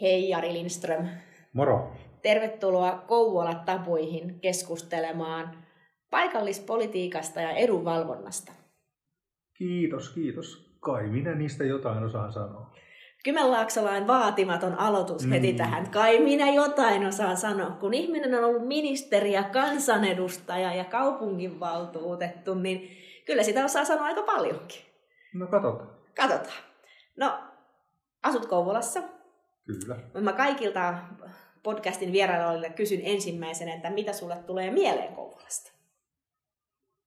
Hei Jari Lindström. Moro. Tervetuloa Kouvola-tapoihin keskustelemaan paikallispolitiikasta ja edunvalvonnasta. Kiitos, kiitos. Kai minä niistä jotain osaan sanoa. Kymenlaaksolain vaatimaton aloitus heti tähän. Kai minä jotain osaan sanoa. Kun ihminen on ollut ministeri ja kansanedustaja ja kaupunginvaltuutettu, niin kyllä sitä osaa sanoa aika paljonkin. No katsotaan. No, asut Kouvolassa. Kyllä. Mä kaikilta podcastin vierailijoille kysyn ensimmäisenä, että mitä sulle tulee mieleen Kouvolasta?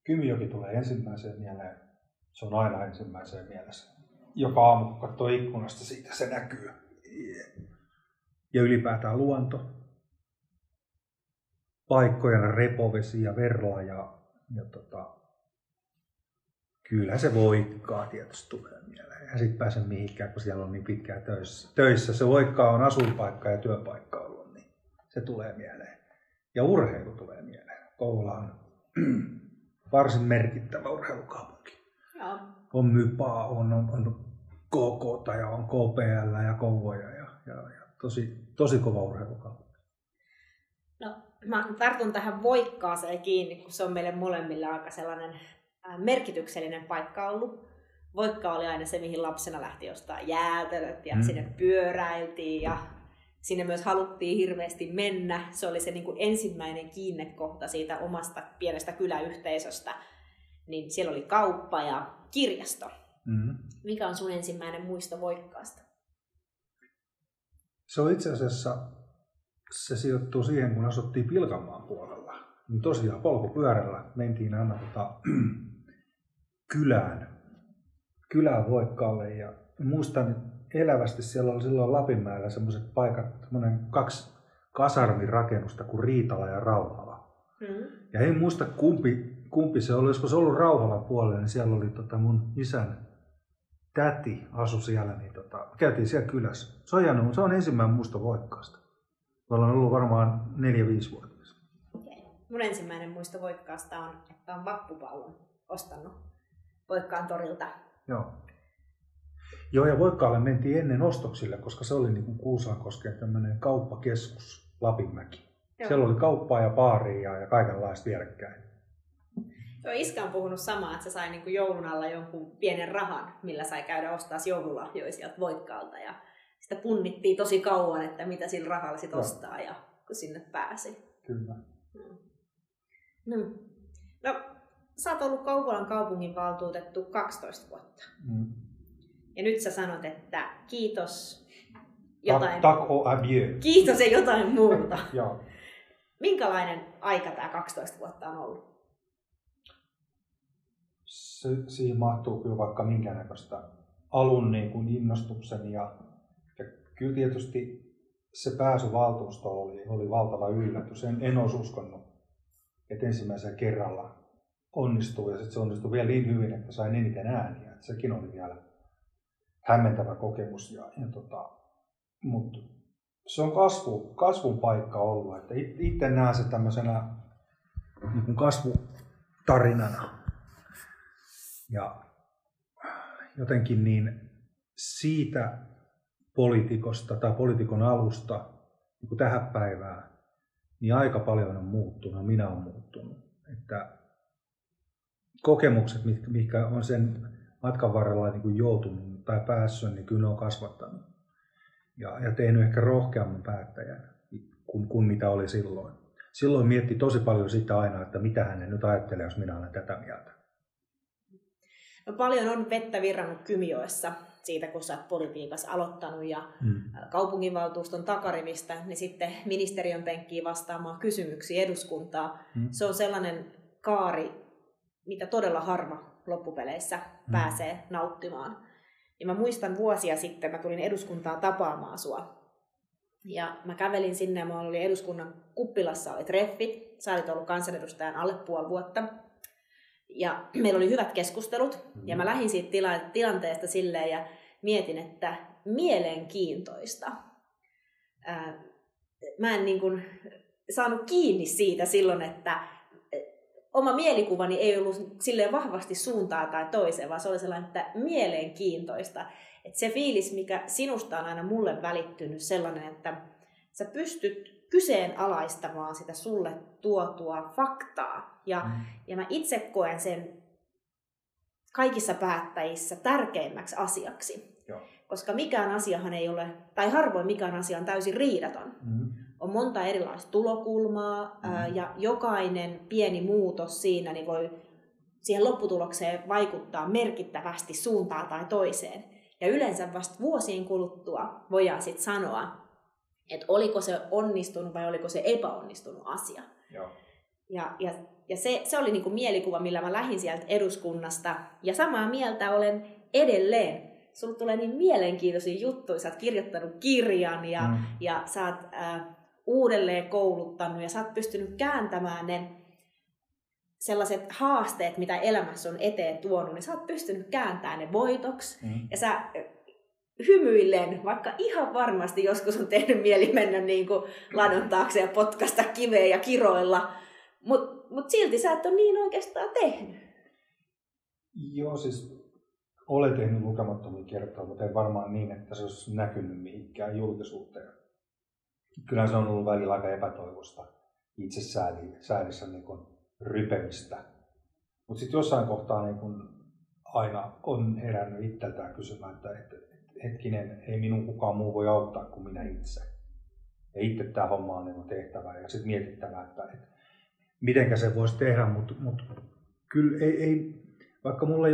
Kymijoki tulee ensimmäiseen mieleen. Se on aina ensimmäiseen mielessä. Joka aamu katsoo ikkunasta, siitä se näkyy. Ja ylipäätään luonto. Paikkojen repovesi ja verla ja kyllä se Voikkaa tietysti tulee mieleen. Ja sitten pääse mihinkään, kun siellä on niin pitkään töissä. Se Voikkaa on asuinpaikka ja työpaikka ollut, niin se tulee mieleen. Ja urheilu tulee mieleen. Kouvola on varsin merkittävä urheilukaupunki. Joo. On MyPaa, on KK:ta ja on KPL ja Kouvoja ja tosi kova urheilukaupunki. No, mä tartun tähän Voikkaaseen kiinni, kun se on meille molemmille aika sellainen merkityksellinen paikka ollut. Voikka oli aina se, mihin lapsena lähti jostain jäätelöt ja sinne pyöräiltiin ja sinne myös haluttiin hirveästi mennä. Se oli se niin kuin ensimmäinen kiinnekohta siitä omasta pienestä kyläyhteisöstä. Niin siellä oli kauppa ja kirjasto. Mikä on sun ensimmäinen muisto Voikkaasta? Se on itse asiassa, se sijoittuu siihen, kun asuttiin Pilkamaan puolella. Niin tosiaan polkupyörällä mentiin aina kylään Voikkaalle. Ja muistan elävästi, siellä oli silloin Lapinmäellä sellaiset paikat, semmoinen 2 kasarmirakennusta kuin Riitala ja Rauhala. Ja en muista kumpi se oli, olisiko se ollut Rauhalan puolella, niin siellä oli mun isän täti asui siellä, niin käytiin siellä kylässä. Sojanuun, se on ensimmäinen muisto Voikkaasta. Me ollaan ollut varmaan 4-5-vuotias. Mun ensimmäinen muisto Voikkaasta on, että on vappupallon ostanut Voikkaan torilta. Joo, ja Voikkaalle mentiin ennen ostoksille, koska se oli niin kuin Kuusankosken tämmöinen kauppakeskus, Lapinmäki. Joo. Siellä oli kauppaa ja baaria ja kaikenlaista vierekkäin. Joo, iskä on puhunut samaa, että se sai niin kuin joulun alla jonkun pienen rahan, millä sai käydä ostaa joululahjoja sieltä Voikkaalta. Ja sitä punnittiin tosi kauan, että mitä sillä rahalla sit ostaa, ja kun sinne pääsi. Kyllä. No, sä oot ollut Kouvolan kaupunginvaltuutettu 12 vuotta. Ja nyt sä sanot, että kiitos jotain. Kiitos ja jotain muuta. Minkälainen aika tää 12 vuotta on ollut? Siihen mahtuu kyllä vaikka minkäännäköistä alun niin kuin innostuksen ja kyllä tietysti se pääsy valtuustoon oli valtava yllätys. En olisi uskonut, että ensimmäisellä kerralla onnistuu ja sitten se onnistui vielä niin hyvin, että sain eniten ääniä. Et sekin oli vielä hämmentävä kokemus. Mutta se on kasvun paikka ollut. Itse näen se tämmöisenä niin kasvutarinana. Ja jotenkin niin siitä poliitikosta tai poliitikon alusta niin tähän päivään, niin aika paljon on muuttunut, minä olen muuttunut. Että kokemukset, mitkä on sen matkan varrella niin joutunut tai päässyt, niin kyllä ne on kasvattanut. Ja tehnyt ehkä rohkeamman päättäjän kuin mitä oli silloin. Silloin mietti tosi paljon sitä aina, että mitä hän nyt ajattelee, jos minä olen tätä mieltä. No, paljon on vettä virrannut Kymijoessa siitä, kun sä oot politiikassa aloittanut ja kaupunginvaltuuston takarivistä, niin sitten ministeriön penkkiin vastaamaan kysymyksiä eduskuntaa. Se on sellainen kaari, mitä todella harva loppupeleissä pääsee nauttimaan. Ja mä muistan vuosia sitten, mä tulin eduskuntaa tapaamaan sua. Ja mä kävelin sinne ja mä olin eduskunnan kuppilassa, oli treffit. Sä olit ollut kansanedustajan alle puoli vuotta. Ja meillä oli hyvät keskustelut ja mä lähdin siitä tilanteesta silleen ja mietin, että mielenkiintoista. Mä en niin kuin saanut kiinni siitä silloin, että oma mielikuvani ei ollut silleen vahvasti suuntaan tai toiseen, vaan se oli sellainen, että mielenkiintoista. Että se fiilis, mikä sinusta on aina mulle välittynyt, sellainen, että sä pystyt kyseenalaistamaan sitä sulle tuotua faktaa. Ja mä itse koen sen kaikissa päättäjissä tärkeimmäksi asiaksi. Joo. Koska mikään asiahan ei ole, tai harvoin mikään asia on täysin riidaton. Mm-hmm. On monta erilaista tulokulmaa, ja jokainen pieni muutos siinä niin voi siihen lopputulokseen vaikuttaa merkittävästi suuntaan tai toiseen. Ja yleensä vasta vuosien kuluttua voidaan sitten sanoa, että oliko se onnistunut vai oliko se epäonnistunut asia. Joo. Ja se oli niinku mielikuva, millä mä lähdin sieltä eduskunnasta. Ja samaa mieltä olen edelleen. Sulla tulee niin mielenkiintoisia juttuja. Sä oot kirjoittanut kirjan ja sä oot uudelleen kouluttanut ja sä oot pystynyt kääntämään ne sellaiset haasteet, mitä elämässä on eteen tuonut, niin sä oot pystynyt kääntämään ne voitoksi. Ja sä hymyillen, vaikka ihan varmasti joskus on tehnyt mieli mennä niin kuin ladon taakse ja potkaista kiveä ja kiroilla, mut silti sä et ole niin oikeastaan tehnyt. Joo, siis olen tehnyt lukemattomia kertoja, mutta ei varmaan niin, että se olisi näkynyt mihinkään julkisuuteen. Kyllä se on ollut välillä aika epätoivosta itse säädissä niin kuin rypemistä. Mutta sitten jossain kohtaa niin kuin aina on herännyt itseltään kysymään, että hetkinen, ei minun kukaan muu voi auttaa kuin minä itse. Ja itse tämä homma on niin tehtävä ja sitten mietittävä, että mitenkä se voisi tehdä, mutta kyllä ei, vaikka mulle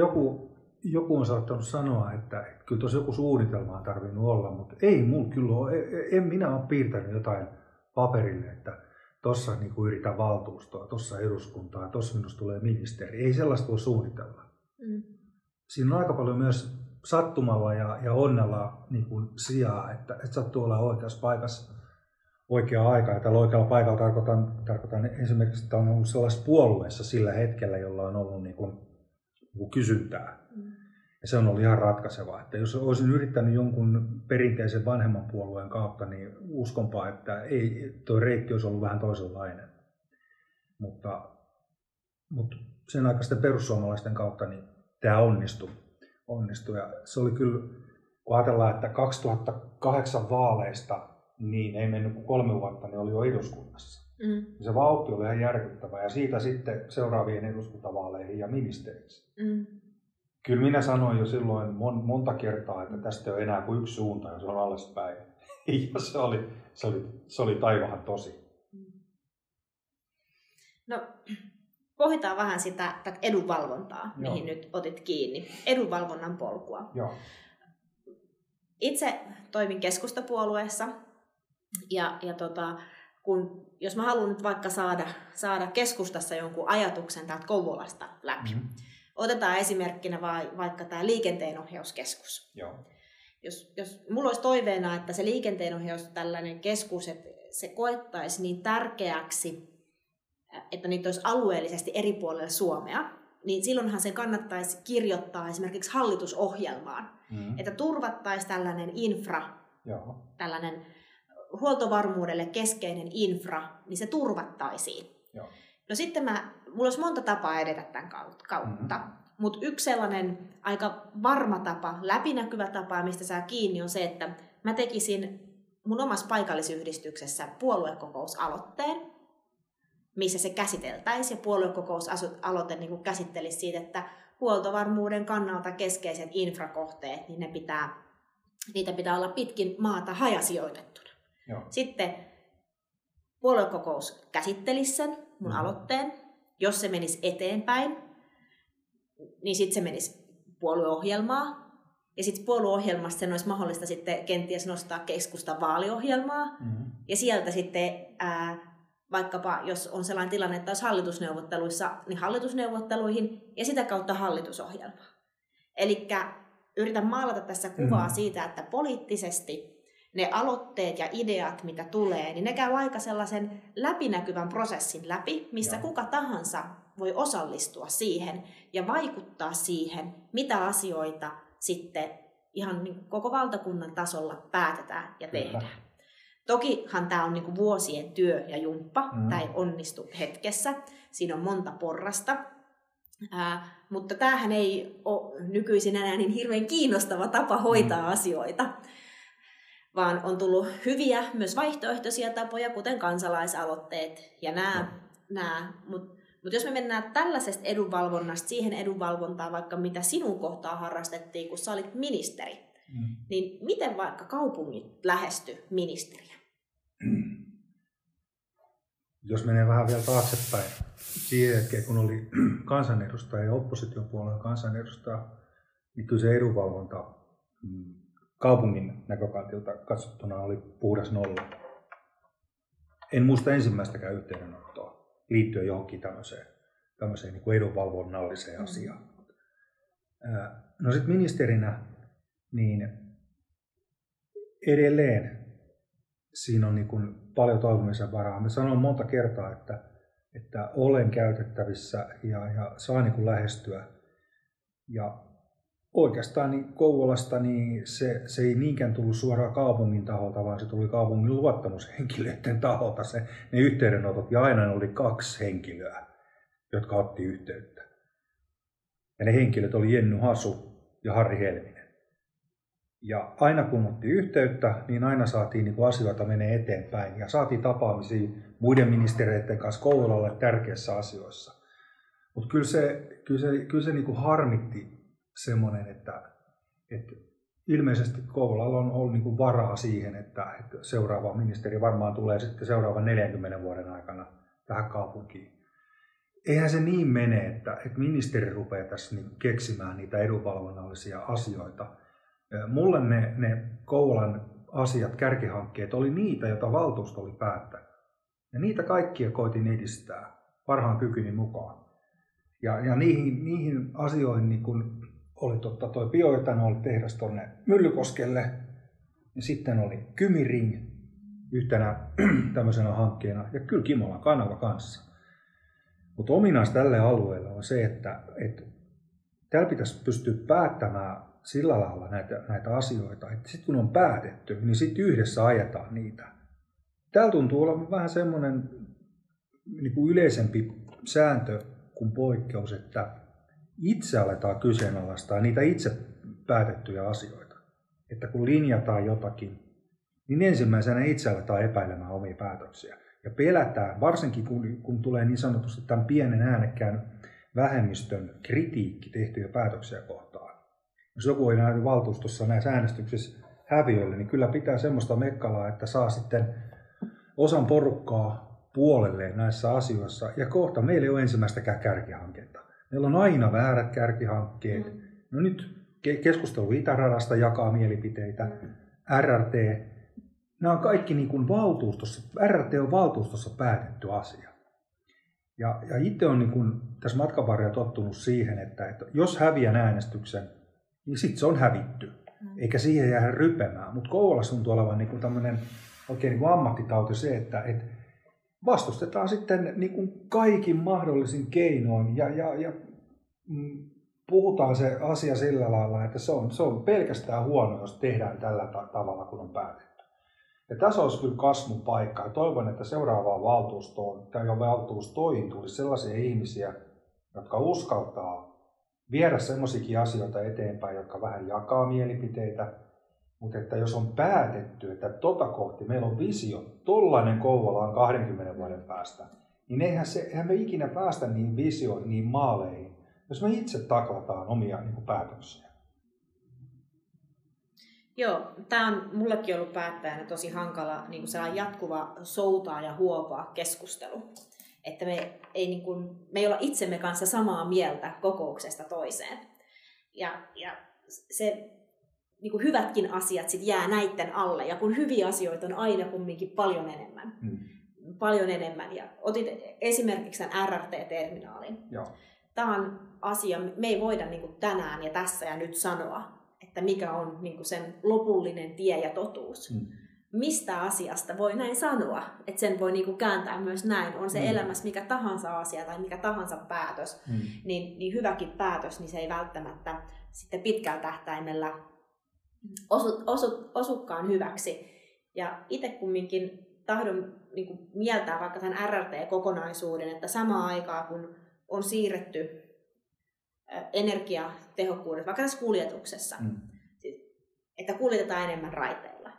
joku on saattanut sanoa, että kyllä tuossa joku suunnitelma on tarvinnut olla, mutta ei mulla kyllä ole, en minä ole piirtänyt jotain paperille, että tuossa niin kuin yritän valtuustoa, tuossa eduskuntaa, tuossa minusta tulee ministeri. Ei sellaista voi suunnitella. Mm. Siinä on aika paljon myös sattumalla ja onnella niin kuin sijaa, että sattuu olla oikeassa paikassa oikea aika. Ja tällä oikealla paikalla tarkoitan esimerkiksi, että on ollut sellaisessa puolueessa sillä hetkellä, jolla on ollut niin kuin kysyntää. Ja se on ollut ihan ratkaisevaa. Että jos olisin yrittänyt jonkun perinteisen vanhemman puolueen kautta, niin uskonpa, että ei, tuo reitti olisi ollut vähän toisenlainen. Mutta sen aikaisten perussuomalaisten kautta niin tämä onnistui. Ja se oli kyllä, kun ajatellaan, että 2008 vaaleista niin ei mennyt kuin 3 vuotta, niin oli jo eduskunnassa. Mm. Se vauhti oli ihan järkyttävä ja siitä sitten seuraavien eduskuntavaaleihin ja ministeriksi. Mm. Kyllä minä sanoin jo silloin monta kertaa, että tästä ei ole enää kuin yksi suunta ja se on alaspäin. Ja se oli taivahan tosi. No, pohditaan vähän sitä edunvalvontaa, mihin nyt otit kiinni. Edunvalvonnan polkua. Joo. Itse toimin keskustapuolueessa kun jos mä haluan nyt vaikka saada keskustassa jonkun ajatuksen täältä Kouvolasta läpi. Mm-hmm. Otetaan esimerkkinä vaikka tämä liikenteenohjauskeskus. Joo. Jos mulla olisi toiveena, että se liikenteenohjaus, tällainen keskus, että se koettaisi niin tärkeäksi, että niitä olisi alueellisesti eri puolilla Suomea, niin silloinhan sen kannattaisi kirjoittaa esimerkiksi hallitusohjelmaan. Mm-hmm. Että turvattaisiin tällainen infra, joo, tällainen huoltovarmuudelle keskeinen infra, niin se turvattaisiin. Joo. No sitten mulla olisi monta tapaa edetä tämän kautta, mutta yksi sellainen aika varma tapa, läpinäkyvä tapa, mistä saa kiinni, on se, että mä tekisin mun omassa paikallisyhdistyksessä puoluekokousaloitteen, missä se käsiteltäisiin, ja puoluekokousaloite niin käsittelisi siitä, että huoltovarmuuden kannalta keskeiset infrakohteet, niin niitä pitää olla pitkin maata hajasijoitettuna. Joo. Sitten puoluekokous käsittelisi sen mun aloitteen. Jos se menisi eteenpäin, niin sitten se menisi puolueohjelmaa. Ja sitten puolueohjelmasta sen olisi mahdollista sitten kenties nostaa keskustan vaaliohjelmaa. Mm-hmm. Ja sieltä sitten vaikkapa, jos on sellainen tilanne, että olisi hallitusneuvotteluissa, niin hallitusneuvotteluihin ja sitä kautta hallitusohjelmaa. Eli yritän maalata tässä kuvaa siitä, että poliittisesti ne aloitteet ja ideat, mitä tulee, niin ne käy aika sellaisen läpinäkyvän prosessin läpi, missä kuka tahansa voi osallistua siihen ja vaikuttaa siihen, mitä asioita sitten ihan niin koko valtakunnan tasolla päätetään ja tehdään. Tokihan tämä on niin kuin vuosien työ ja jumppa, tämä ei onnistu hetkessä, siinä on monta porrasta. Mutta tämähän ei ole nykyisin enää niin hirveän kiinnostava tapa hoitaa asioita, vaan on tullut hyviä myös vaihtoehtoisia tapoja, kuten kansalaisaloitteet ja nämä. Mutta jos me mennään tällaisesta edunvalvonnasta siihen edunvalvontaan, vaikka mitä sinun kohtaa harrastettiin, kun sä olit ministeri, niin miten vaikka kaupungit lähesty ministeriä? Jos menee vähän vielä taaksepäin, siihen hetkeen kun oli kansanedustaja ja oppositiopuolueen kansanedustaja, niin kyllä se edunvalvonta kaupungin näkökantilta katsottuna oli puhdas nolla. En muista ensimmäistäkään yhteydenottoa liittyen johonkin tämmöiseen niin kuin edunvalvonnalliseen asiaan. No sitten ministerinä, niin edelleen siinä on niin kuin paljon toivomisen varaa. Mä sanon monta kertaa, että olen käytettävissä ja saa niin kuin lähestyä. Ja oikeastaan niin Kouvolasta niin se ei niinkään tullut suoraan kaupungin taholta, vaan se tuli kaupungin luottamushenkilöiden taholta. Ne yhteydenotot, ja aina oli 2 henkilöä, jotka otti yhteyttä. Ja ne henkilöt oli Jenna Hasu ja Harri Helminen. Ja aina kun otti yhteyttä, niin aina saatiin niin kuin asioita menee eteenpäin ja saatiin tapaamisia muiden ministereiden kanssa Kouvolalle tärkeissä asioissa. Mutta kyllä se niin kuin harmitti semmoinen, että ilmeisesti Kouvolalla on ollut niin kuin varaa siihen, että seuraava ministeri varmaan tulee sitten seuraavan 40 vuoden aikana tähän kaupunkiin. Eihän se niin mene, että ministeri rupeaa tässä niin kuin keksimään niitä edunvalvonnallisia asioita. Mulle ne Kouvolan asiat, kärkihankkeet, oli niitä, joita valtuusto oli päättänyt. Ja niitä kaikkia koitin edistää parhaan kykyni mukaan. Ja niihin asioihin, niin kun oli toi bioetanolitehdas tuonne Myllykoskelle, ja sitten oli Kymiring yhtenä tämmöisenä hankkeena, ja kyllä Kimolan kanava kanssa. Mutta ominaista tälle alueelle on se, että täällä pitäisi pystyä päättämään sillä lailla näitä asioita, että sitten kun on päätetty, niin sitten yhdessä ajetaan niitä. Täällä tuntuu olevan vähän semmoinen niin kuin yleisempi sääntö kuin poikkeus, että itse aletaan kyseenalaistaa niitä itse päätettyjä asioita. Että kun linjataan jotakin, niin ensimmäisenä itse aletaan epäilemään omia päätöksiä. Ja pelätään, varsinkin kun tulee niin sanotusti tämän pienen äänekkään vähemmistön kritiikki tehtyjä päätöksiä kohtaan. Jos joku ei näy valtuustossa näissä äänestyksissä häviölle, niin kyllä pitää semmoista mekkalaa, että saa sitten osan porukkaa puolelleen näissä asioissa. Ja kohta meillä ei ole ensimmäistäkään kärkihanketta. Meillä on aina väärät kärkihankkeet. No nyt keskustelu Itäradasta jakaa mielipiteitä. RRT. Nämä on kaikki niin kuin valtuustossa. RRT on valtuustossa päätetty asia. Ja itse olen niin kuin tässä matkan varrella tottunut siihen, että jos häviän äänestyksen, niin sitten se on hävitty, eikä siihen jää rypemään. Mutta Kouvolassa tuntuu olevan niinku tämmöinen oikein niinku ammattitauti se, että vastustetaan sitten niinku kaikin mahdollisin keinoin ja puhutaan se asia sillä lailla, että se on pelkästään huono, jos tehdään tällä tavalla, kun on päätetty. Ja tässä olisi kyllä kasvun paikka. Ja toivon, että seuraavaan valtuustoon tai jo valtuustoihin tulisi sellaisia ihmisiä, jotka uskaltaa viedä semmoisiakin asioita eteenpäin, jotka vähän jakaa mielipiteitä, mutta että jos on päätetty, että tota kohti meillä on visio, tollainen Kouvola on 20 vuoden päästä, niin eihän me ikinä päästä niihin visioihin, niihin maaleihin, jos me itse taklataan omia niin kuin päätöksiä. Joo, tämä on mullekin ollut päättäjänä tosi hankala, niin kuin sellainen jatkuva soutaa ja huopaa keskustelu. Että me ei olla itsemme kanssa samaa mieltä kokouksesta toiseen. Ja se niin kuin hyvätkin asiat sit jää näitten alle. Ja kun hyviä asioita on aina kumminkin paljon enemmän. Paljon enemmän. Ja otit esimerkiksi tämän RRT-terminaalin. Joo. Tämä on asia, me ei voida niin kuin tänään ja tässä ja nyt sanoa, että mikä on niin kuin sen lopullinen tie ja totuus. Mistä asiasta voi näin sanoa, että sen voi niinku kääntää myös näin, on se elämässä mikä tahansa asia tai mikä tahansa päätös, niin hyväkin päätös, niin se ei välttämättä sitten pitkällä tähtäimellä osukkaan hyväksi. Ja itse kumminkin tahdon niinku mieltää vaikka tämän RRT-kokonaisuuden, että samaan aikaan kun on siirretty energiatehokkuudessa, vaikka tässä kuljetuksessa, että kuljetetaan enemmän raiteilla.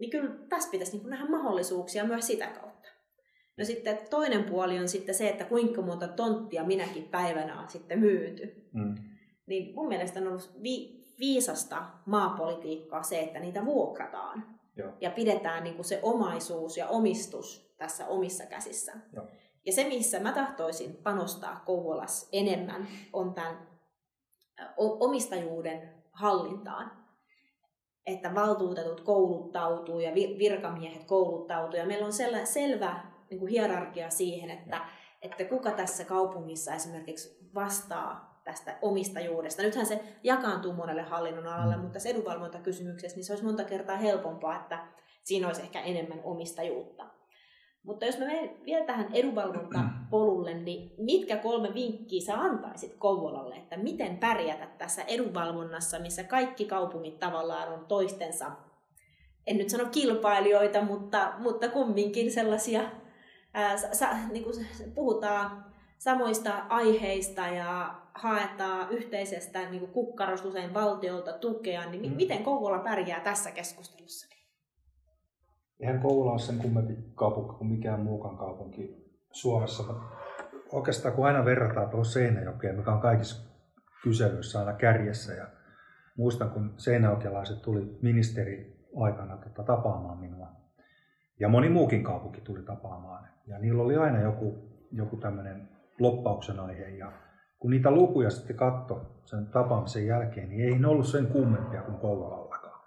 Niin kyllä tässä pitäisi nähdä mahdollisuuksia myös sitä kautta. No sitten toinen puoli on sitten se, että kuinka monta tonttia minäkin päivänä on sitten myyty. Niin mun mielestä on ollut viisasta maapolitiikkaa se, että niitä vuokrataan. Joo. Ja pidetään niin kuin se omaisuus ja omistus tässä omissa käsissä. Joo. Ja se, missä mä tahtoisin panostaa Kouvolassa enemmän, on tämän omistajuuden hallintaan. Että valtuutetut kouluttautuu ja virkamiehet kouluttautuu. Ja meillä on selvä niin kuin hierarkia siihen, että kuka tässä kaupungissa esimerkiksi vastaa tästä omistajuudesta. Nythän se jakaantuu monelle hallinnonalalle, mutta tässä edunvalvontakysymyksessä niin se olisi monta kertaa helpompaa, että siinä olisi ehkä enemmän omistajuutta. Mutta jos mä menen vielä tähän edunvalvontapolulle, niin mitkä 3 vinkkiä sä antaisit Kouvolalle, että miten pärjätä tässä edunvalvonnassa, missä kaikki kaupungit tavallaan on toistensa, en nyt sano kilpailijoita, mutta kumminkin sellaisia, niin kuin puhutaan samoista aiheista ja haetaan yhteisestä niin kuin kukkarosta usein valtiolta tukea, niin miten Kouvola pärjää tässä keskustelussa? Eihän Kouvola ole sen kummempi kaupunki kuin mikään muukaan kaupunki Suomessa. Oikeastaan kun aina verrataan tuohon Seinäjokeen, mikä on kaikissa kyselyissä aina kärjessä. Ja muistan, kun seinäjokelaiset tuli ministeri aikana tapaamaan minua. Ja moni muukin kaupunki tuli tapaamaan. Ja niillä oli aina joku tämmöinen loppauksen aihe. Ja kun niitä lukuja sitten katsoi sen tapaamisen jälkeen, niin ei ne ollut sen kummempia kuin Kouvolallakaan.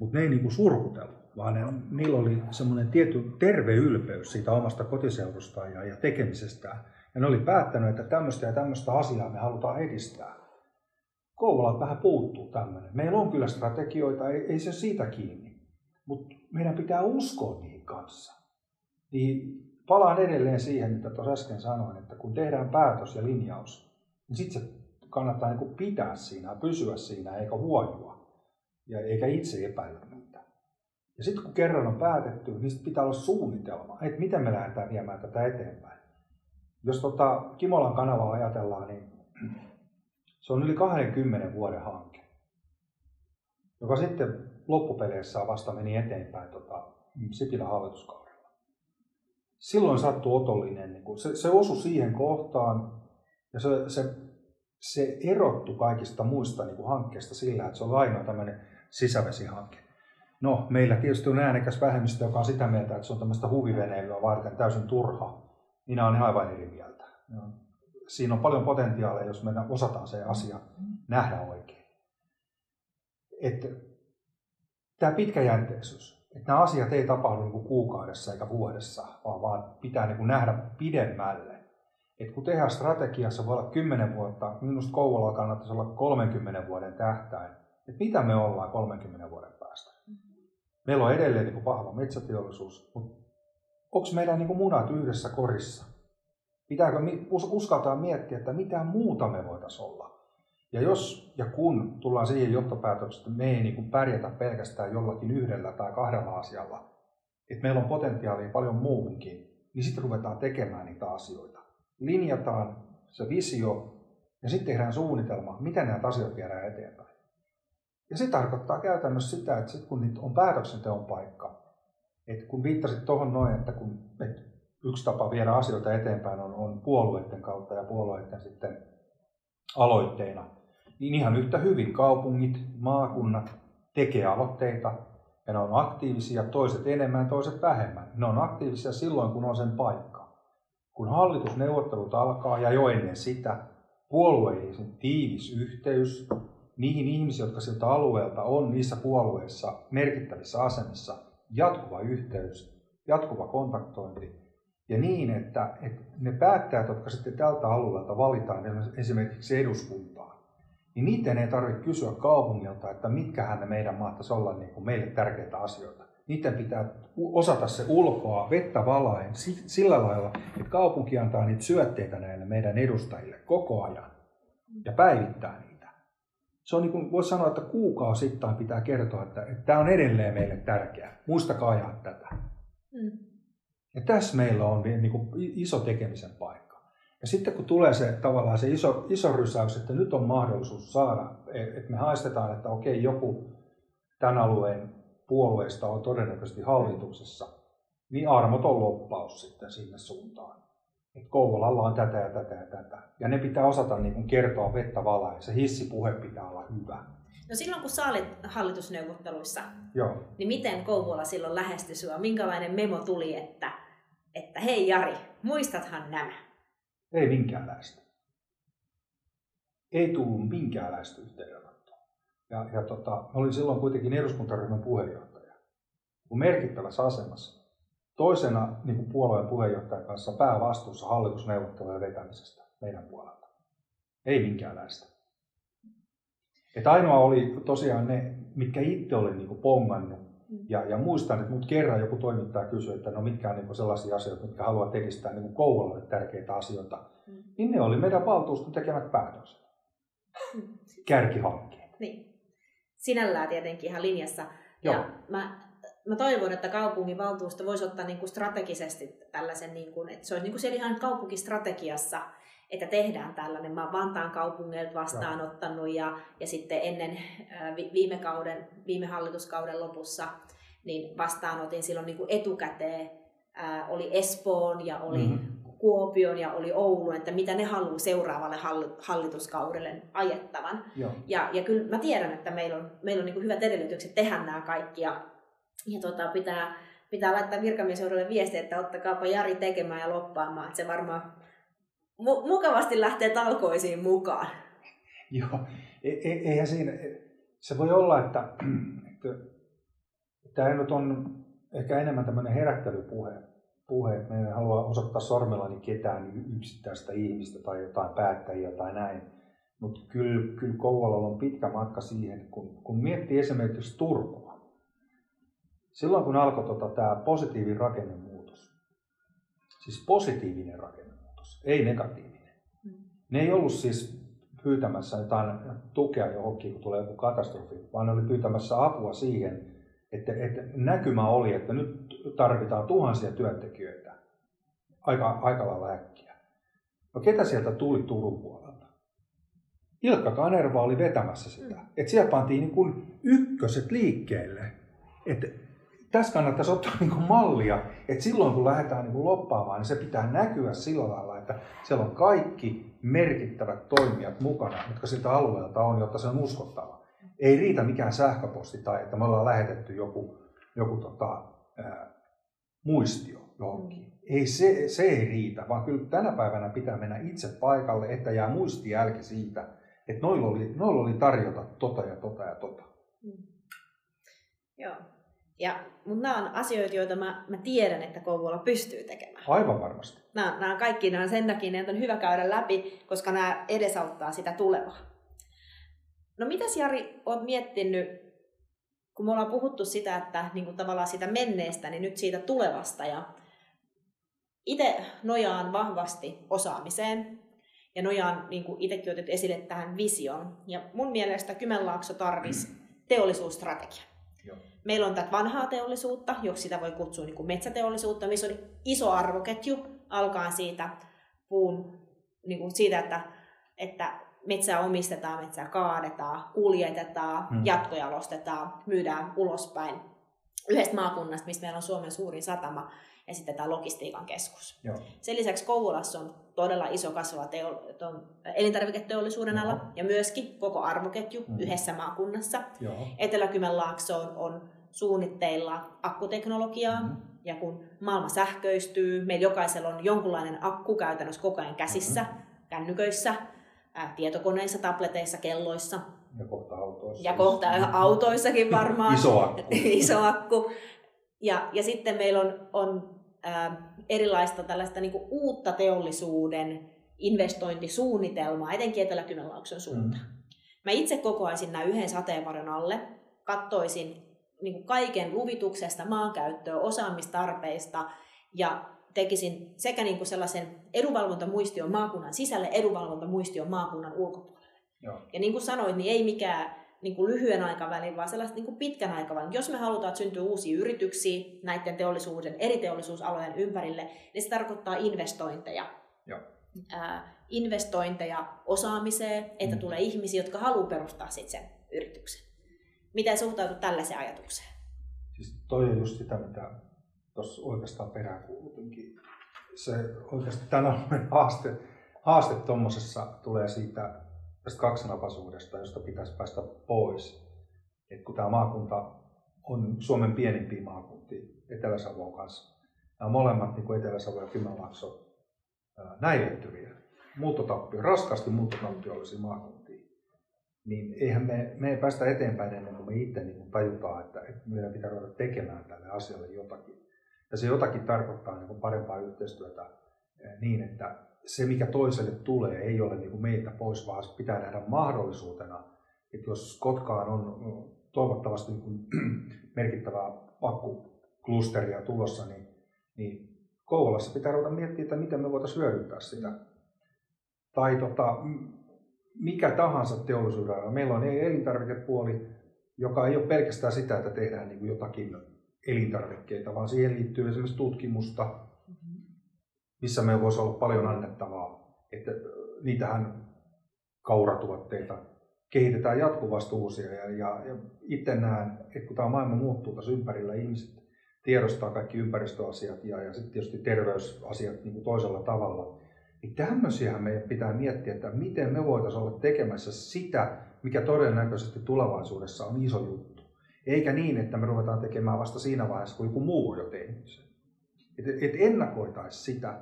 Mutta ne ei niinku surkutellut, vaan niillä oli semmoinen tietty terve ylpeys siitä omasta kotiseudustaan ja tekemisestään. Ja ne oli päättänyt, että tämmöistä ja tämmöistä asiaa me halutaan edistää. Kouvolalta vähän puuttuu tämmöinen. Meillä on kyllä strategioita, ei se siitä kiinni. Mutta meidän pitää uskoa niihin kanssa. Niin palaan edelleen siihen, mitä tuossa äsken sanoin, että kun tehdään päätös ja linjaus, niin sitten se kannattaa niinku pitää siinä, pysyä siinä, eikä huojua, ja eikä itse epäillä niitä. Ja sitten kun kerran on päätetty, niin sit pitää olla suunnitelma, että miten me lähdetään viemään tätä eteenpäin. Jos Kimolan kanavaa ajatellaan, niin se on yli 20 vuoden hanke, joka sitten loppupeleissä vasta meni eteenpäin Sipilän hallituskaudella. Silloin sattui otollinen, niin se osui siihen kohtaan ja se erottui kaikista muista niin hankkeista sillä, että se oli ainoa tämmöinen sisävesihanke. No, meillä tietysti on äänekäs vähemmistö, joka on sitä mieltä, että se on tämmöistä huviveneilyä varten täysin turha. Minä olen aivan eri mieltä. Siinä on paljon potentiaalia, jos me osataan se asia nähdä oikein. Että tämä pitkäjänteisyys. Että nämä asiat ei tapahdu niin kuin kuukaudessa eikä vuodessa, vaan pitää niin kuin nähdä pidemmälle. Et kun tehdään strategiassa, voi olla 10 vuotta, minusta Kouvolaa kannattaisi olla 30 vuoden tähtäin. Et mitä me ollaan 30 vuoden päästä? Meillä on edelleen niin kuin vahva metsäteollisuus, mutta onko meillä niin kuin munat yhdessä korissa? Pitääkö uskaltaa miettiä, että mitä muuta me voitaisiin olla? Ja jos ja kun tullaan siihen johtopäätökseen, että me ei niin kuin pärjätä pelkästään jollakin yhdellä tai 2 asialla, että meillä on potentiaalia paljon muuhunkin, niin sitten ruvetaan tekemään niitä asioita. Linjataan se visio ja sitten tehdään suunnitelma, miten näitä asioita viedään eteenpäin. Ja se tarkoittaa käytännössä sitä, että sitten kun niitä on päätöksenteon paikka, että kun viittasit tuohon noin, että yksi tapa viedä asioita eteenpäin on puolueiden kautta ja puolueiden sitten aloitteina, niin ihan yhtä hyvin kaupungit, maakunnat tekee aloitteita ja ne on aktiivisia, toiset enemmän, toiset vähemmän. Ne on aktiivisia silloin, kun on sen paikka. Kun hallitusneuvottelut alkaa ja jo ennen sitä puolueiden tiivis yhteys niihin ihmisiin, jotka siltä alueelta on niissä puolueissa merkittävissä asemissa, jatkuva yhteys, jatkuva kontaktointi. Ja niin, että ne päättäjät, jotka sitten tältä alueelta valitaan esimerkiksi eduskuntaan, niin niiden ei tarvitse kysyä kaupungilta, että mitkähän ne meidän mahtaisi olla niin kuin meille tärkeitä asioita. Niiden pitää osata se ulkoa, vettä valaen sillä lailla, että kaupunki antaa niitä syötteitä näille meidän edustajille koko ajan ja päivittää niitä. Se on niin kuin, voisi sanoa, että kuukausittain pitää kertoa, että tämä on edelleen meille tärkeää. Muistakaa ajaa tätä. Ja tässä meillä on niin kuin iso tekemisen paikka. Ja sitten kun tulee se tavallaan se iso rysäys, että nyt on mahdollisuus saada, että me haistetaan, että okei, joku tämän alueen puolueista on todennäköisesti hallituksessa, niin armoton loppaus sitten sinne suuntaan. Että Kouvolalla on tätä ja tätä ja tätä. Ja ne pitää osata niin kuin kertoa vettä valaen. Se hissipuhe pitää olla hyvä. No silloin kun sä olit hallitusneuvotteluissa, joo, niin miten Kouvola silloin lähestyi sua? Minkälainen memo tuli, että hei Jari, muistathan nämä? Ei minkäänlaista. Ei tullut minkäänlaista yhteydenottoa. Mä olin silloin kuitenkin eduskuntaryhmän puheenjohtaja. Merkittävässä asemassa. Toisena niin kuin puolueen puheenjohtajan kanssa päävastuussa hallitusneuvottelujen vetämisestä meidän puolelta. Ei minkäänlaista. Että ainoa oli tosiaan ne, mitkä itse olin niin kuin pongannut. Ja muistan, että mut kerran joku toimittaja kysyi, että no mitkä on niin kuin sellaisia asioita, mitkä haluat edistää niin kuin Kouvolalle tärkeitä asioita. Niin ne oli meidän valtuuston tekemät päätökset. Kärkihankkeet. Niin. Sinällään tietenkin ihan linjassa. Joo. Ja mä toivon, että kaupunginvaltuusto voisi ottaa niin kuin strategisesti tällaisen, niin kuin, että se olisi niin kuin siellä ihan kaupunkistrategiassa, että tehdään tällainen. Mä oon Vantaan kaupungeilta vastaanottanut ja sitten ennen viime hallituskauden lopussa niin vastaanotin silloin niin kuin etukäteen. Oli Espoon ja oli Kuopion ja oli Oulun, että mitä ne haluaa seuraavalle hallituskaudelle ajettavan. Ja kyllä mä tiedän, että meillä on niin kuin hyvät edellytykset tehdä nämä kaikki ja pitää laittaa virkamieseuralle viestiä, että ottakaapa Jari tekemään ja loppaamaan, että se varmaan mukavasti lähtee talkoisiin mukaan. Joo, eihän siinä, se voi olla, että nyt on ehkä enemmän tämmöinen herättelypuhe, että me en halua osoittaa sormellani ketään yksittäistä ihmistä tai jotain päättäjiä tai näin, mutta kyllä Kouvolalla on pitkä matka siihen, kun miettii esimerkiksi Turkua. Silloin kun alkoi tämä positiivinen rakennemuutos, siis positiivinen rakennemuutos, ei negatiivinen. Ne ei ollut siis pyytämässä jotain tukea johonkin, kun tulee joku katastrofi, vaan ne oli pyytämässä apua siihen, että näkymä oli, että nyt tarvitaan tuhansia työntekijöitä aika lailla äkkiä. No ketä sieltä tuli Turun puolelta? Ilkka Kanerva oli vetämässä sitä. Että siellä pantiin niin kuin ykköset liikkeelle. Että tässä kannattaisi ottaa niin kuin mallia, että silloin kun lähdetään niin kuin loppaamaan, niin se pitää näkyä sillä lailla, että siellä on kaikki merkittävät toimijat mukana, jotka siltä alueelta on, jotta se on uskottava. Ei riitä mikään sähköposti tai että me ollaan lähetetty joku muistio johonkin. Se ei riitä, vaan kyllä tänä päivänä pitää mennä itse paikalle, että jää muistijälki siitä, että noilla oli tarjota tota ja tota. Joo. Mutta nämä on asioita, joita mä tiedän, että Kouvola pystyy tekemään. Aivan varmasti. Nämä kaikki nämä sen takia, että on hyvä käydä läpi, koska nämä edesauttaa sitä tulevaa. No mitäs Jari, olet miettinyt, kun me ollaan puhuttu sitä, että niin kuin tavallaan sitä menneestä, niin nyt siitä tulevasta. Ja itse nojaan vahvasti osaamiseen ja nojaan, niin kuin itsekin otit esille, tähän vision. Ja mun mielestä Kymenlaakso tarvisi teollisuusstrategian. Meillä on tätä vanhaa teollisuutta, jos sitä voi kutsua niin kuin metsäteollisuutta, missä on iso arvoketju, alkaen siitä, niin kuin siitä että metsää omistetaan, metsää kaadetaan, kuljetetaan, jatkojalostetaan, myydään ulospäin yhdestä maakunnasta, mistä meillä on Suomen suurin satama, ja sitten tämä logistiikan keskus. Joo. Sen lisäksi Kouvolassa on todella iso kasvava elintarviketeollisuuden ala ja myöskin koko arvoketju yhdessä maakunnassa. Joo. Etelä-Kymenlaaksoon on suunnitteilla akkuteknologiaa ja kun maailma sähköistyy, meillä jokaisella on jonkunlainen akku käytännössä koko ajan käsissä, kännyköissä, tietokoneissa, tableteissa, kelloissa. Ja kohta autoissa. Ja kohta autoissakin varmaan. Iso akku. Iso akku. Ja sitten meillä on erilaista tällaista niin kuin uutta teollisuuden investointisuunnitelmaa, etenkin Etelä-Kymenlaakson suuntaan. Mä itse kokoaisin nämä yhden sateenvarjon alle, katsoisin niin kuin kaiken luvituksesta, maankäyttöä, osaamistarpeista ja tekisin sekä niin kuin sellaisen edunvalvontamuistion maakunnan sisälle, edunvalvontamuistion maakunnan ulkopuolelle. Joo. Ja niin kuin sanoit, niin ei mikään niin kuin lyhyen aikavälin, vaan sellaista niin kuin pitkän aikavälin. Jos me halutaan, että syntyy uusia yrityksiä näiden eri teollisuusalojen ympärille, niin se tarkoittaa investointeja. Joo. investointeja osaamiseen, että tulee ihmisiä, jotka haluaa perustaa sitten sen yrityksen. Miten suhtautui tällaiseen ajatukseen? Siis toi on just sitä, mitä tuossa oikeastaan peräänkuulutinkin. Se oikeasti tämän haaste tuommoisessa tulee siitä tästä kaksinapaisuudesta, josta pitäisi päästä pois. Et kun tämä maakunta on Suomen pienimpiä maakuntia Etelä-Savon kanssa, nämä molemmat, niin kuin Etelä-Savon ja Kymenlaakso, näivettyviä, raskaasti muuttotappiollisia maakuntia, niin eihän me ei päästä eteenpäin ennen kuin me itse niin tajutaan, että meidän pitää ruveta tekemään tälle asialle jotakin. Ja se jotakin tarkoittaa niin kuin parempaa yhteistyötä niin, että se mikä toiselle tulee ei ole niin kuin meiltä pois, vaan pitää nähdä mahdollisuutena, että jos Kotkaan on toivottavasti niin kuin merkittävää pakkuklusteria tulossa, niin Kouvolassa pitää ruveta miettiä, että miten me voitaisiin hyödyntää sitä. Tai mikä tahansa teollisuudella. Meillä on elintarvikepuoli, joka ei ole pelkästään sitä, että tehdään niin kuin jotakin elintarvikkeita, vaan siihen liittyy esimerkiksi tutkimusta, missä me voisi olla paljon annettavaa. Että niitähän kauratuotteita kehitetään jatkuvasti uusia. Ja itse näen, että kun tämä maailma muuttuu tässä ympärillä, ihmiset tiedostaa kaikki ympäristöasiat ja sitten tietysti terveysasiat niin kuin toisella tavalla, niin tämmöisiähän meidän pitää miettiä, että miten me voitaisiin olla tekemässä sitä, mikä todennäköisesti tulevaisuudessa on iso juttu. Eikä niin, että me ruvetaan tekemään vasta siinä vaiheessa, kun joku muu on jo tehnyt sen. Että ennakoitaisiin sitä.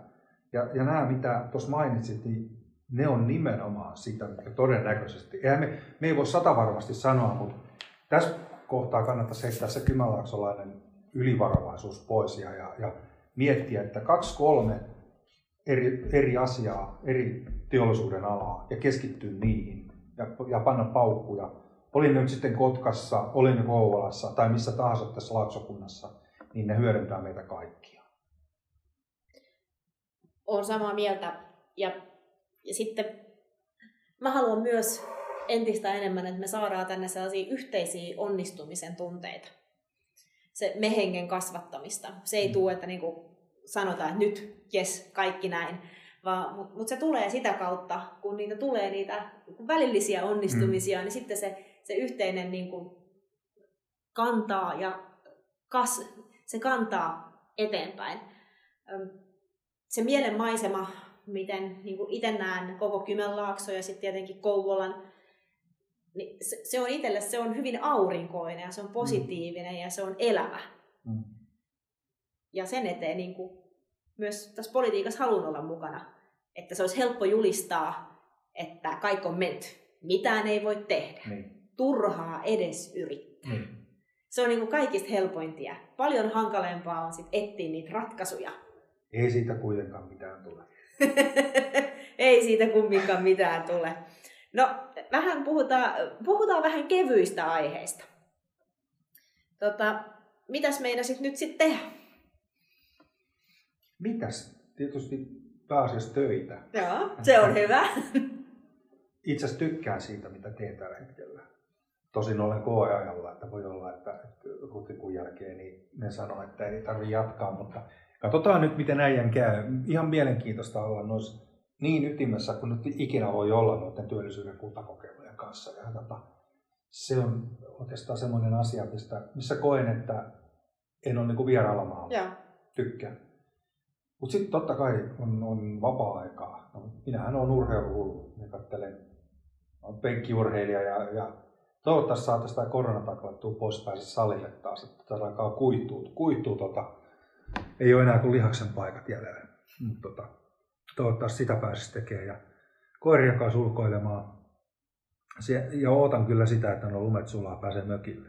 Ja nämä, mitä tuossa mainitsit, niin ne on nimenomaan sitä, mikä todennäköisesti. Eihän me ei voi satavarmasti sanoa, mutta tässä kohtaa kannattaisi heittää se kymenlaaksolainen ylivarovaisuus pois ja miettiä, että 2-3 eri asiaa, eri teollisuuden alaa ja keskittyä niihin ja panna paukkuja. Olin ne nyt sitten Kotkassa, olin ne Kouvolassa tai missä tahansa tässä Laaksokunnassa, niin ne hyödyntää meitä kaikkia. Olen samaa mieltä ja sitten mä haluan myös entistä enemmän, että me saadaan tänne sellaisia yhteisiä onnistumisen tunteita. Se mehengen kasvattamista. Se ei tule, että niin kuin sanotaan, että nyt, jes, kaikki näin. Mutta se tulee sitä kautta, kun niitä tulee niitä välillisiä onnistumisia, niin sitten se yhteinen niin kuin kantaa ja se kantaa eteenpäin. Se mielenmaisema, miten niin kuin itse näen koko Kymenlaakso ja sitten tietenkin Kouvolan, niin se on itselle, se on hyvin aurinkoinen ja se on positiivinen ja se on elämä. Ja sen eteen niin kuin, myös tässä politiikassa haluan olla mukana, että se olisi helppo julistaa, että kaikki on menty. Mitään ei voi tehdä. Turhaa edes yrittää. Se on niin kuin kaikista helpoin tie. Paljon hankalempaa on sit etsiä niitä ratkaisuja. Ei siitä kuitenkaan mitään tule. Ei siitä kumminkaan mitään tule. No, vähän puhutaan vähän kevyistä aiheista. Mitäs meinasit nyt sitten tehdä? Mitäs? Tietysti pääasiassa töitä. Joo, se on hyvä. Itse asiassa tykkään siitä, mitä teen tällä hetkellä. Tosin olen koeajalla, että voi olla, että huhtikuun jälkeen niin ne sanoo, että ei tarvitse jatkaa, mutta katsotaan nyt, miten äijän käy. Ihan mielenkiintoista olla noissa niin ytimessä kuin nyt ikinä voi olla noiden työllisyyden kuntakokeilujen kanssa. Ja se on oikeastaan semmoinen asia, missä koen, että en ole niinku vieraalla maalla. Tykkään. Mutta sitten totta kai on vapaa-aikaa. No, minähän olen urheiluhullu. Minä olen penkkiurheilija ja toivottavasti saataisiin tämä koronatakoittua pois pääsisi salille taas. Että tällä aikaa kuihtuu. Ei ole enää kuin lihaksen paikat jäljellä. Toivottavasti sitä pääsisi tekemään ja koirien kanssa ulkoilemaan. Ja ootan kyllä sitä, että no lumet sulaa pääsee mökille.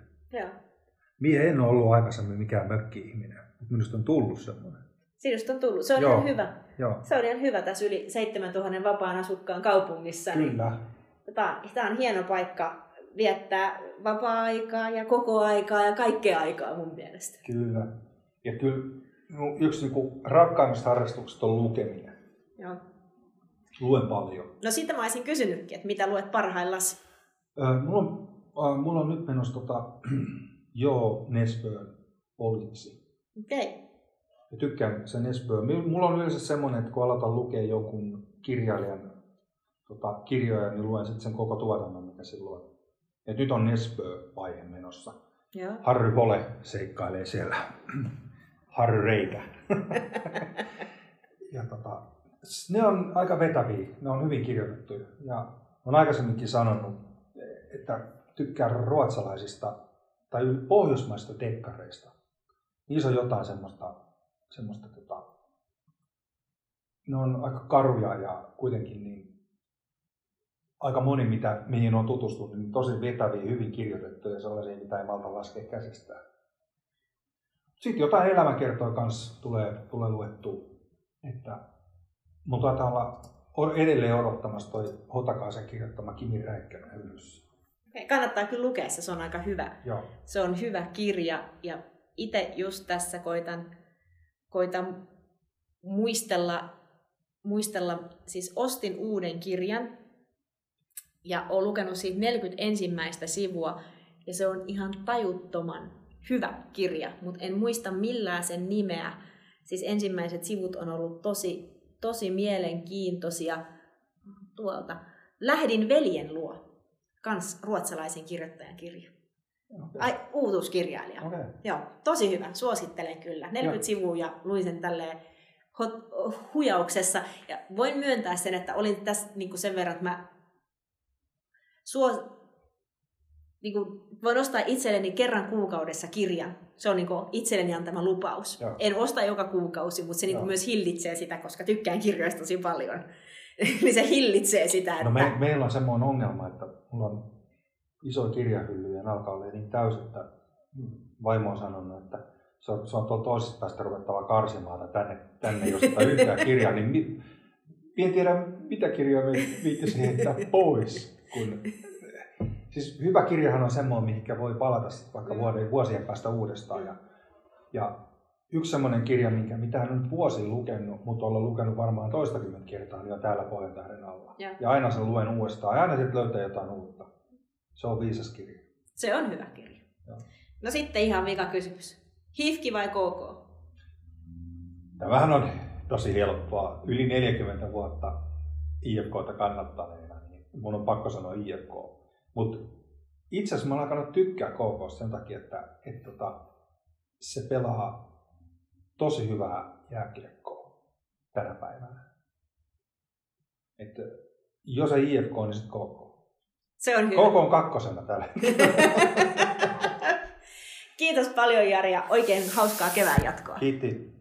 Minä en ole ollut aikaisemmin mikään mökki-ihminen, mutta minusta on tullut semmoinen. Sinusta on tullut. Se on ihan hyvä. Se on ihan hyvä tässä yli 7000 vapaan asukkaan kaupungissa. Kyllä. Niin, tämä on hieno paikka viettää vapaa-aikaa ja koko aikaa ja kaikkea aikaa mun mielestä. Kyllä. Ja kyllä yksi rakkaimmista harrastuksista on lukeminen. Joo. Luen paljon. No siitä mä olisin kysynytkin, että mitä luet parhaillasi? Mulla on nyt menossa Jo Nesbøn Poliiksi. Okei. Okay. Tykkään sen Nesbøn. Mulla on yleensä semmoinen, että kun aloitan lukea jonkun kirjailijan kirjoja, niin luen sitten sen koko tuotannon, mikä silloin. Ja nyt on Nesbø-vaihe menossa. Joo. Harry Hole seikkailee siellä. Harry Reikä. Ja ne on aika vetäviä, ne on hyvin kirjoitettuja. Ja olen aikaisemminkin sanonut, että tykkään ruotsalaisista tai pohjoismaisista tekkareista. Niissä on jotain semmoista ne on aika karuja ja kuitenkin niin aika moni, mihin on tutustunut, niin tosi vetäviä, hyvin kirjoitettuja, sellaisia, mitä ei malta laskea käsistään. Sitten jotain elämäkertoja kanssa tulee luettua, että mun taitaa olla edelleen odottamassa toi Hotakaisen kirjoittama Kimi Räikkönen hyllyssä. Kannattaa kyllä lukea se, se on aika hyvä. Joo. Se on hyvä kirja ja itse just tässä koitan muistella, siis ostin uuden kirjan ja olen lukenut siitä 41. sivua ja se on ihan tajuttoman hyvä kirja, mutta en muista millään sen nimeä. Siis ensimmäiset sivut on ollut tosi, tosi mielenkiintoisia tuolta. Lähdin veljen luo, kans ruotsalaisen kirjoittajan kirja. Okay. Ai, uutuuskirjailija. Okay. Joo, tosi hyvä, suosittelen kyllä. 40 sivua ja luin sen tälleen hujauksessa. Ja voin myöntää sen, että olin tässä niin sen verran, että mä voin ostaa itselleni kerran kuukaudessa kirjan. Se on niin itselleni antama lupaus. Joo. En osta joka kuukausi, mutta se niin myös hillitsee sitä, koska tykkään kirjoista tosi paljon. Niin se hillitsee sitä. Että... No meillä on semmoinen ongelma, että mulla on iso kirjahylly ja alkaa olla niin täysin, että vaimo on sanonut, että se on toisesta päästä ruvettava karsimaan tänne jos sitä yhtään kirjaa, niin en tiedä mitä kirjoja viittisi heittää pois. Siis hyvä kirjahan on semmoinen, mihinkä voi palata vaikka vuosien päästä uudestaan. Ja yksi semmoinen kirja, mitä hän on nyt vuosia lukenut, mutta olen lukenut varmaan toistakymmentä kertaa, niin on täällä Pohjantähden alla. Ja aina sen luen uudestaan ja aina sitten löytää jotain uutta. Se on viisas kirja. Se on hyvä kirja. Joo. No sitten ihan vika kysymys. Hifki vai KK? Tämähän on tosi helppoa. Yli 40 vuotta IFK:ta kannattaneena, niin mun on pakko sanoa IFK. Mutta itse asiassa mä olen alkanut tykkää KK:sta sen takia, että se pelaa tosi hyvää jääkiekkoa tänä päivänä. Että jos ei IFK, niin sitten KK. Se on hyvä. KK on kakkosena täällä. Kiitos paljon Jari ja oikein hauskaa kevään jatkoa. Kiitti.